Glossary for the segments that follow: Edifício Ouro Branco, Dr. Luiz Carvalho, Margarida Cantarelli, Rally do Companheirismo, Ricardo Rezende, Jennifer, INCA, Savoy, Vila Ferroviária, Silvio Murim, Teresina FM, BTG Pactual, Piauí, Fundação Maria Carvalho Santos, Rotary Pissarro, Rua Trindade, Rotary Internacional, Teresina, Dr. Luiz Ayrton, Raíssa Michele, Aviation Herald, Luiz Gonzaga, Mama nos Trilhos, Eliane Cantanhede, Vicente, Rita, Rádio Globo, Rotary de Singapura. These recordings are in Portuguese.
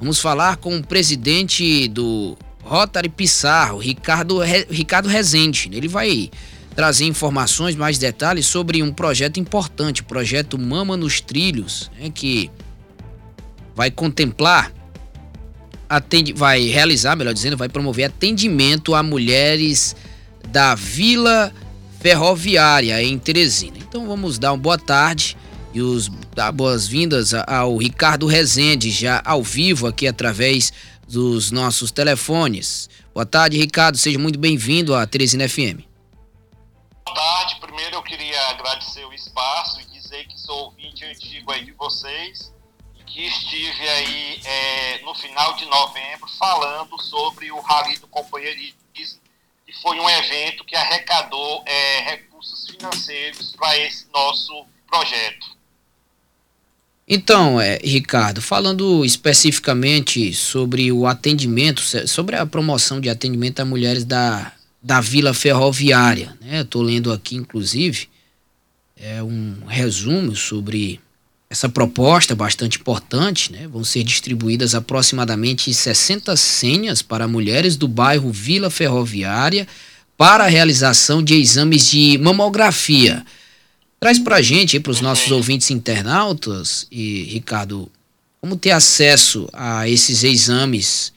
Vamos falar com o presidente do Rotary Pissarro, Ricardo Rezende. Ele vai trazer informações, mais detalhes sobre um projeto importante, o projeto Mama nos Trilhos, né, que vai contemplar, vai promover atendimento a mulheres da Vila Ferroviária em Teresina. Então vamos dar uma boa tarde e dar boas-vindas ao Ricardo Rezende, já ao vivo aqui através dos nossos telefones. Boa tarde, Ricardo, seja muito bem-vindo à Teresina FM. Boa tarde, primeiro eu queria agradecer o espaço e dizer que sou ouvinte antigo aí de vocês e que estive aí no final de novembro falando sobre o Rally do Companheirismo, que foi um evento que arrecadou recursos financeiros para esse nosso projeto. Então, Ricardo, falando especificamente sobre o atendimento, sobre a promoção de atendimento a mulheres da Vila Ferroviária, né? Eu estou lendo aqui, inclusive, um resumo sobre essa proposta bastante importante, né? Vão ser distribuídas aproximadamente 60 senhas para mulheres do bairro Vila Ferroviária para a realização de exames de mamografia. Traz para a gente, para os nossos ouvintes internautas, e Ricardo, como ter acesso a esses exames,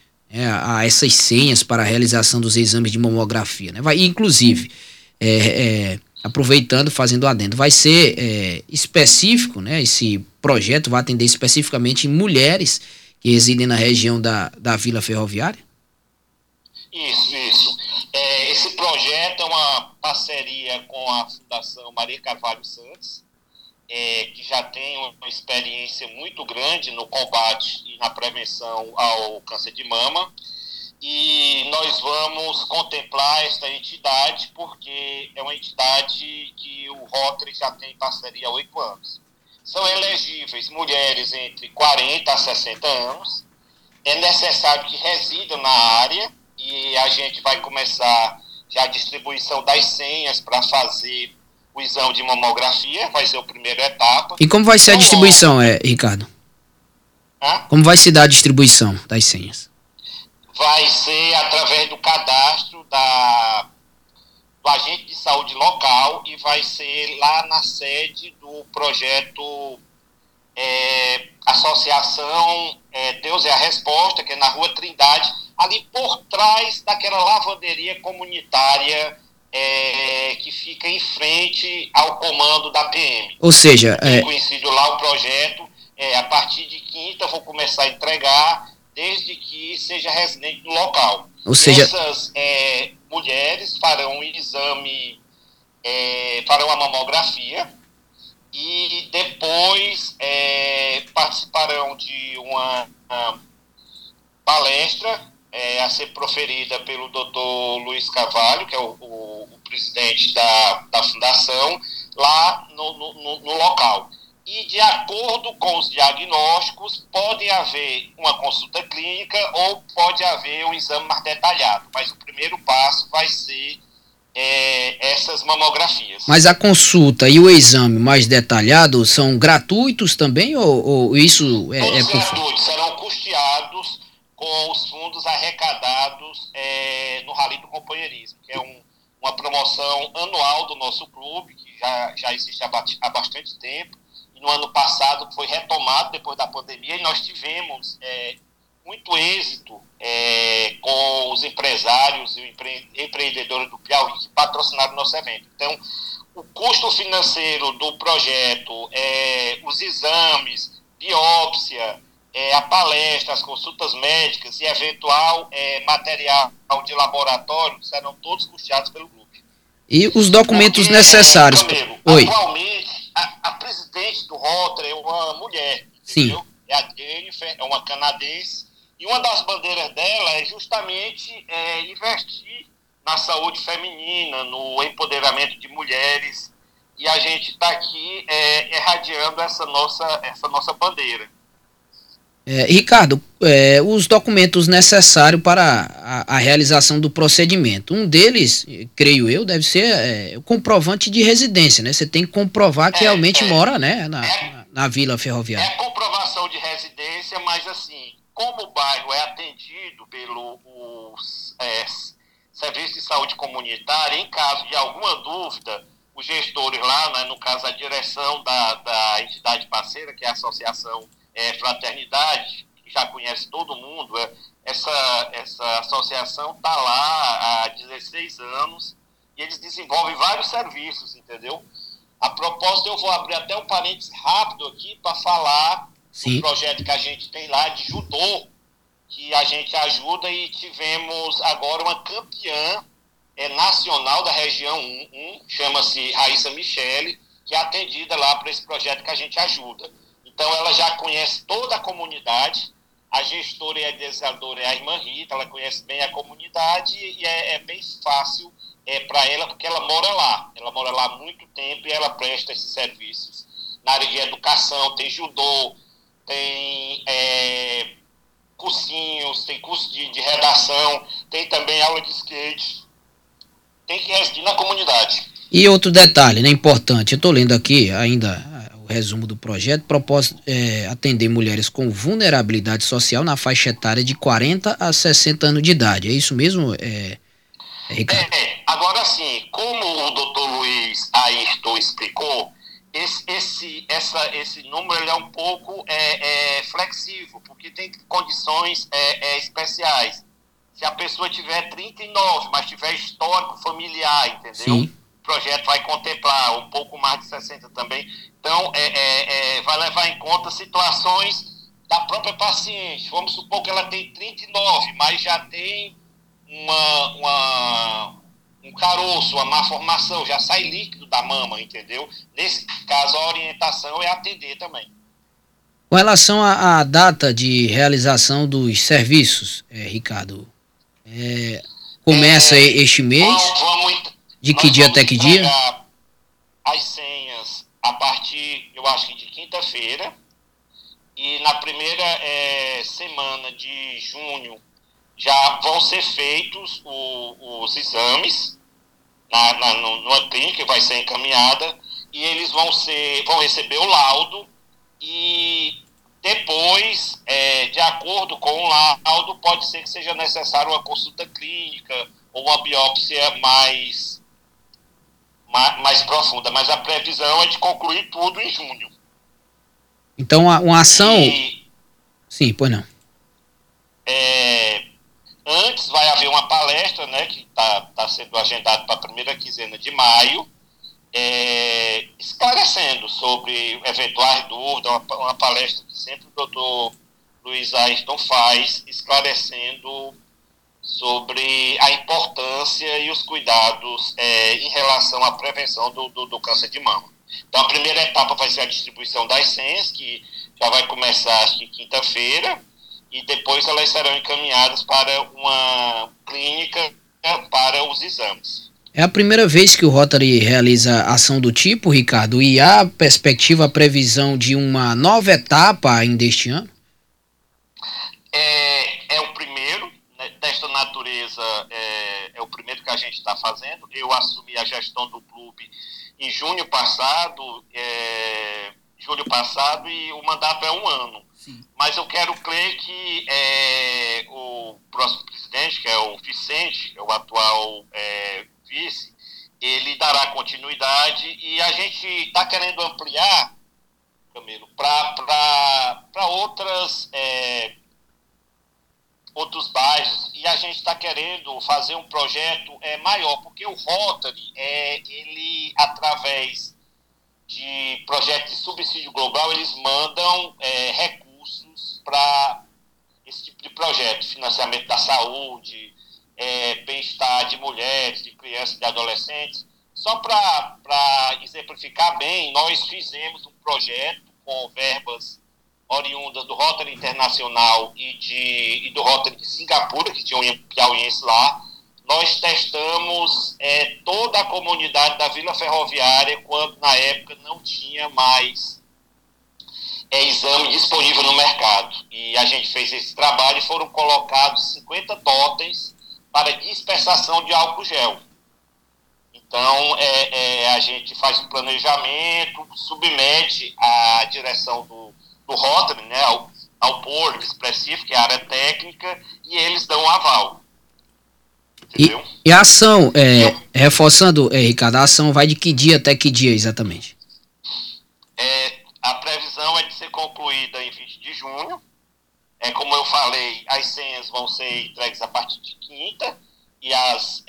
a essas senhas para a realização dos exames de mamografia, né? Vai, inclusive, aproveitando, fazendo o adendo, vai ser específico, né? Esse projeto vai atender especificamente mulheres que residem na região da Vila Ferroviária? Isso. Esse projeto é uma parceria com a Fundação Maria Carvalho Santos, que já tem uma experiência muito grande no combate e na prevenção ao câncer de mama, e nós vamos contemplar esta entidade porque é uma entidade que o Rotary já tem parceria há 8 anos. São elegíveis mulheres entre 40 a 60 anos, é necessário que residam na área, e a gente vai começar já a distribuição das senhas para fazer o exame de mamografia, vai ser a primeira etapa. E como vai ser a distribuição, Ricardo? Como vai se dar a distribuição das senhas? Vai ser através do cadastro do agente de saúde local e vai ser lá na sede do projeto Associação Deus é a Resposta, que é na Rua Trindade, ali por trás daquela lavanderia comunitária que fica em frente ao comando da PM. Ou seja, conhecido lá o projeto, a partir de quinta eu vou começar a entregar, desde que seja residente do local. Ou seja, essas mulheres farão um exame, farão a mamografia e depois participarão de uma palestra a ser proferida pelo Dr. Luiz Carvalho, que é o presidente da fundação, lá no local. E, de acordo com os diagnósticos, pode haver uma consulta clínica ou pode haver um exame mais detalhado. Mas o primeiro passo vai ser essas mamografias. Mas a consulta e o exame mais detalhado são gratuitos também? Ou isso todos gratuitos, serão custeados com os fundos arrecadados no Rally do Companheirismo, que é uma promoção anual do nosso clube, que já existe há bastante tempo, e no ano passado foi retomado depois da pandemia, e nós tivemos muito êxito com os empresários e empreendedores do Piauí que patrocinaram o nosso evento. Então, o custo financeiro do projeto, os exames, biópsia, a palestra, as consultas médicas e eventual material de laboratório serão todos custeados pelo clube. E os documentos necessários? Atualmente, a presidente do Rotary é uma mulher, entendeu? Sim. É a Jennifer, é uma canadense, e uma das bandeiras dela é justamente investir na saúde feminina, no empoderamento de mulheres, e a gente está aqui irradiando essa nossa bandeira. Ricardo, os documentos necessários para a realização do procedimento. Um deles, creio eu, deve ser o comprovante de residência, né? Você tem que comprovar que realmente mora, né, na Vila Ferroviária. É comprovação de residência, mas assim, como o bairro é atendido pelo Serviço de Saúde Comunitária, em caso de alguma dúvida, os gestores lá, né, no caso a direção da entidade parceira, que é a Associação Fraternidade, que já conhece todo mundo, essa associação está lá há 16 anos e eles desenvolvem vários serviços, entendeu? A propósito, eu vou abrir até um parênteses rápido aqui para falar do projeto que a gente tem lá de judô, que a gente ajuda, e tivemos agora uma campeã nacional da região 1, chama-se Raíssa Michele, que é atendida lá para esse projeto que a gente ajuda. Então, ela já conhece toda a comunidade, a gestora e a idealizadora é a irmã Rita, ela conhece bem a comunidade e é bem fácil para ela, porque ela mora lá há muito tempo e ela presta esses serviços. Na área de educação, tem judô, tem cursinhos, tem curso de redação, tem também aula de skate, tem que residir na comunidade. E outro detalhe, né, importante, eu estou lendo aqui ainda o resumo do projeto, propósito atender mulheres com vulnerabilidade social na faixa etária de 40 a 60 anos de idade, é isso mesmo, Ricardo? Agora sim, como o Dr. Luiz Ayrton explicou, esse número ele é um pouco flexível, porque tem condições especiais. Se a pessoa tiver 39, mas tiver histórico familiar, entendeu? Sim. O projeto vai contemplar um pouco mais de 60 também. Então, vai levar em conta situações da própria paciente. Vamos supor que ela tem 39, mas já tem um caroço, uma má formação, já sai líquido da mama, entendeu? Nesse caso, a orientação é atender também. Com relação à data de realização dos serviços, Ricardo, começa este mês? De que dia até que dia? As senhas a partir, eu acho que de quinta-feira, e na primeira semana de junho, já vão ser feitos os exames numa clínica que vai ser encaminhada, e eles vão receber o laudo, e depois, de acordo com o laudo, pode ser que seja necessário uma consulta clínica ou uma biópsia mais profunda, mas a previsão é de concluir tudo em junho. Então, uma ação... Sim, pois não. Antes vai haver uma palestra, né, que está sendo agendada para a primeira quinzena de maio, esclarecendo sobre eventuais dúvidas, uma palestra que sempre o doutor Luiz Ayrton faz, esclarecendo sobre a importância e os cuidados em relação à prevenção do câncer de mama. Então, a primeira etapa vai ser a distribuição das senhas, que já vai começar, acho que quinta-feira, e depois elas serão encaminhadas para uma clínica para os exames. É a primeira vez que o Rotary realiza ação do tipo, Ricardo, e há perspectiva, previsão de uma nova etapa ainda este ano? É o primeiro, né, desta natureza, é o primeiro que a gente está fazendo. Eu assumi a gestão do clube em julho passado, e o mandato é um ano. Sim. Mas eu quero crer que o próximo presidente, que é o Vicente, o atual vice, ele dará continuidade, e a gente está querendo ampliar, Camilo, para outros bairros, e a gente está querendo fazer um projeto maior, porque o Rotary, ele, através de projetos de subsídio global, eles mandam recursos para esse tipo de projeto, financiamento da saúde, bem-estar de mulheres, de crianças, de adolescentes. Só para exemplificar bem, nós fizemos um projeto com verbas oriundas do Rotary Internacional e do Rotary de Singapura, que tinha um piauiense lá. Nós testamos toda a comunidade da Vila Ferroviária, quando na época não tinha mais exame disponível no mercado. E a gente fez esse trabalho e foram colocados 50 totens para dispersação de álcool gel. Então, a gente faz o planejamento, submete à direção do Rotary, né, ao público específico, que é a área técnica, e eles dão um aval. E a ação, reforçando, Ricardo, a ação vai de que dia até que dia exatamente? A previsão é de ser concluída em 20 de junho. Como eu falei, as senhas vão ser entregues a partir de quinta e as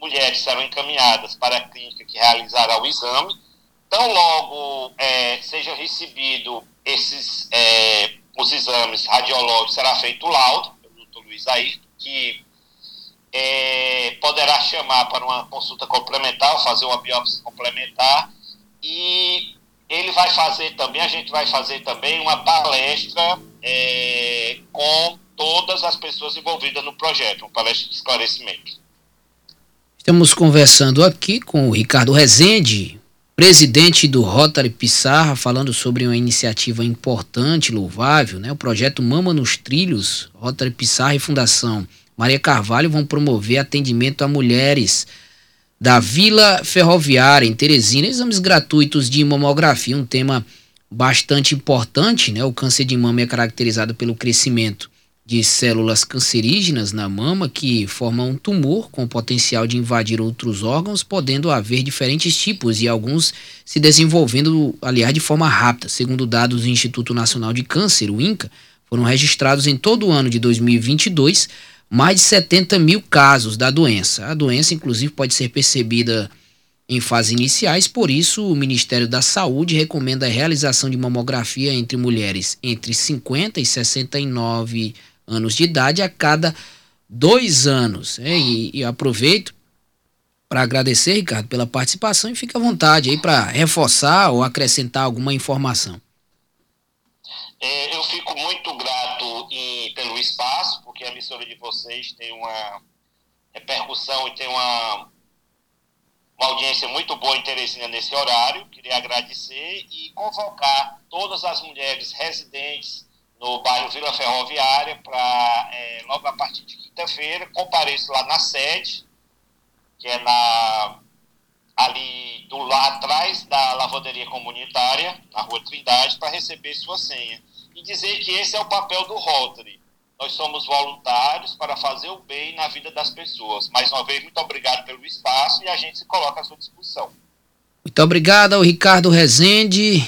mulheres serão encaminhadas para a clínica que realizará o exame. Então, logo seja recebido os exames radiológicos, será feito o laudo pelo Dr. Luiz Ayrton, que poderá chamar para uma consulta complementar, fazer uma biópsia complementar, e ele vai fazer também, a gente vai fazer também uma palestra com todas as pessoas envolvidas no projeto, uma palestra de esclarecimento. Estamos conversando aqui com o Ricardo Rezende, presidente do Rotary Pissarro, falando sobre uma iniciativa importante, louvável, né? O projeto Mama nos Trilhos. Rotary Pissarro e Fundação Maria Carvalho vão promover atendimento a mulheres da Vila Ferroviária, em Teresina, exames gratuitos de mamografia, um tema bastante importante, né? O câncer de mama é caracterizado pelo crescimento de células cancerígenas na mama, que formam um tumor com potencial de invadir outros órgãos, podendo haver diferentes tipos e alguns se desenvolvendo, aliás, de forma rápida. Segundo dados do Instituto Nacional de Câncer, o INCA, foram registrados em todo o ano de 2022 mais de 70 mil casos da doença. A doença, inclusive, pode ser percebida em fases iniciais, por isso o Ministério da Saúde recomenda a realização de mamografia entre mulheres entre 50 e 69 anos de idade a cada 2 anos. E aproveito para agradecer, Ricardo, pela participação e fica à vontade aí para reforçar ou acrescentar alguma informação. Eu fico muito grato pelo espaço, porque a emissora de vocês tem uma repercussão e tem uma audiência muito boa em Teresina nesse horário. Queria agradecer e convocar todas as mulheres residentes no bairro Vila Ferroviária para, logo a partir de quinta-feira, compareço lá na sede, que é ali do lado atrás da lavanderia comunitária, na Rua Trindade, para receber sua senha. E dizer que esse é o papel do Rotary. Nós somos voluntários para fazer o bem na vida das pessoas. Mais uma vez, muito obrigado pelo espaço e a gente se coloca à sua disposição. Muito obrigado ao Ricardo Rezende,